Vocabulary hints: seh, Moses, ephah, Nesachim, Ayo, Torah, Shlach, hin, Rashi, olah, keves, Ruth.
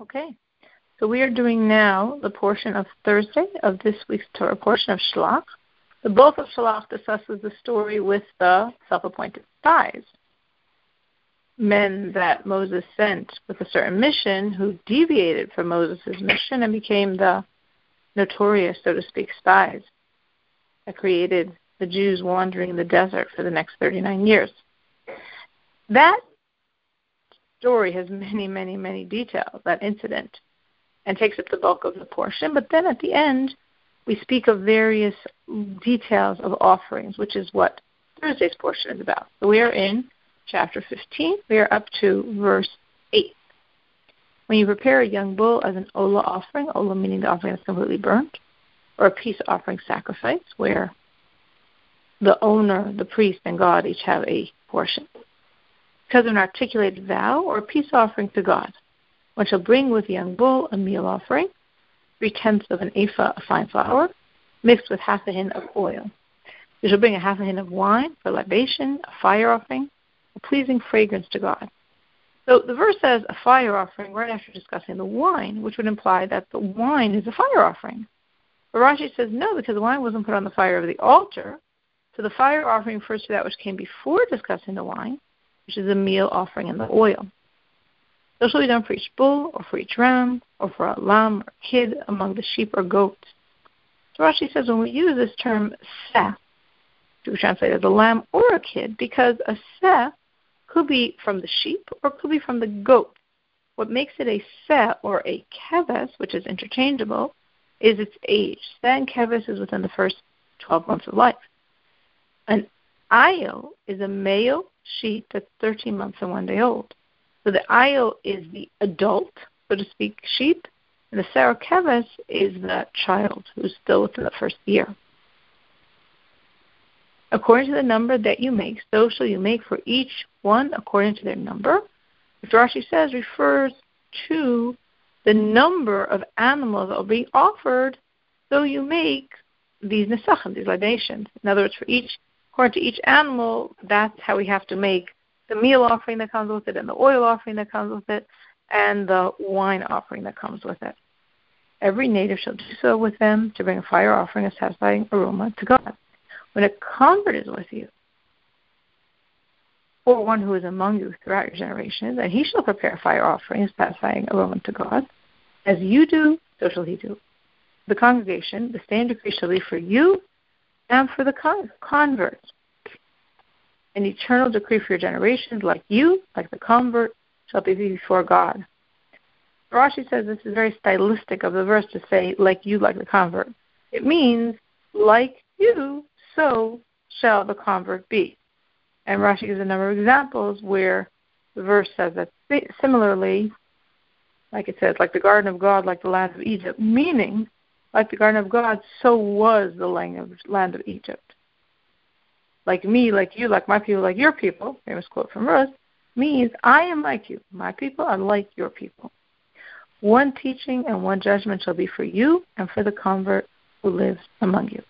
Okay, so we are doing now the portion of Thursday of this week's Torah portion of Shlach. The book of Shlach discusses the story with the self-appointed spies, men that Moses sent with a certain mission who deviated from Moses' mission and became the notorious, so to speak, spies that created the Jews wandering the desert for the next 39 years. That story has many, many, many details, that incident, and takes up the bulk of the portion. But then at the end, we speak of various details of offerings, which is what Thursday's portion is about. So we are in chapter 15. We are up to verse 8. When you prepare a young bull as an olah offering, olah meaning the offering that's completely burnt, or a peace offering sacrifice, where the owner, the priest, and God each have a portion. Because of an articulated vow or a peace offering to God, one shall bring with the young bull a meal offering, 3/10 of an ephah of fine flour, mixed with half a hin of oil. You shall bring a half a hin of wine for libation, a fire offering, a pleasing fragrance to God. So the verse says a fire offering right after discussing the wine, which would imply that the wine is a fire offering. But Rashi says no, because the wine wasn't put on the fire of the altar, so the fire offering refers to that which came before discussing the wine, which is a meal offering in the oil. So shall be done for each bull, or for each ram, or for a lamb, or kid among the sheep or goats. So Rashi says when we use this term seh, to be translated as a lamb or a kid, because a seh could be from the sheep or could be from the goat. What makes it a seh or a keves, which is interchangeable, is its age. Seh and keves is within the first 12 months of life. An Ayo is a male sheep that's 13 months and 1 day old. So the Ayo is the adult, so to speak, sheep, and the seh or keves is the child who's still within the first year. According to the number that you make, so shall you make for each one according to their number, which Rashi says refers to the number of animals that will be offered, so you make these Nesachim, these libations. In other words, according to each animal, that's how we have to make the meal offering that comes with it, and the oil offering that comes with it, and the wine offering that comes with it. Every native shall do so with them to bring a fire offering, a satisfying aroma to God. When a convert is with you, or one who is among you throughout your generations, and he shall prepare a fire offering, a satisfying aroma to God. As you do, so shall he do. The congregation, the same decree shall be for you and for the convert. An eternal decree for your generations, like you, like the convert, shall be before God. Rashi says this is very stylistic of the verse to say, like you, like the convert. It means, like you, so shall the convert be. And Rashi gives a number of examples where the verse says that similarly, like it says, like the garden of God, like the land of Egypt, meaning, like the garden of God, so was the land of Egypt. Like me, like you, like my people, like your people, famous quote from Ruth, means I am like you, my people are like your people. One teaching and one judgment shall be for you and for the convert who lives among you.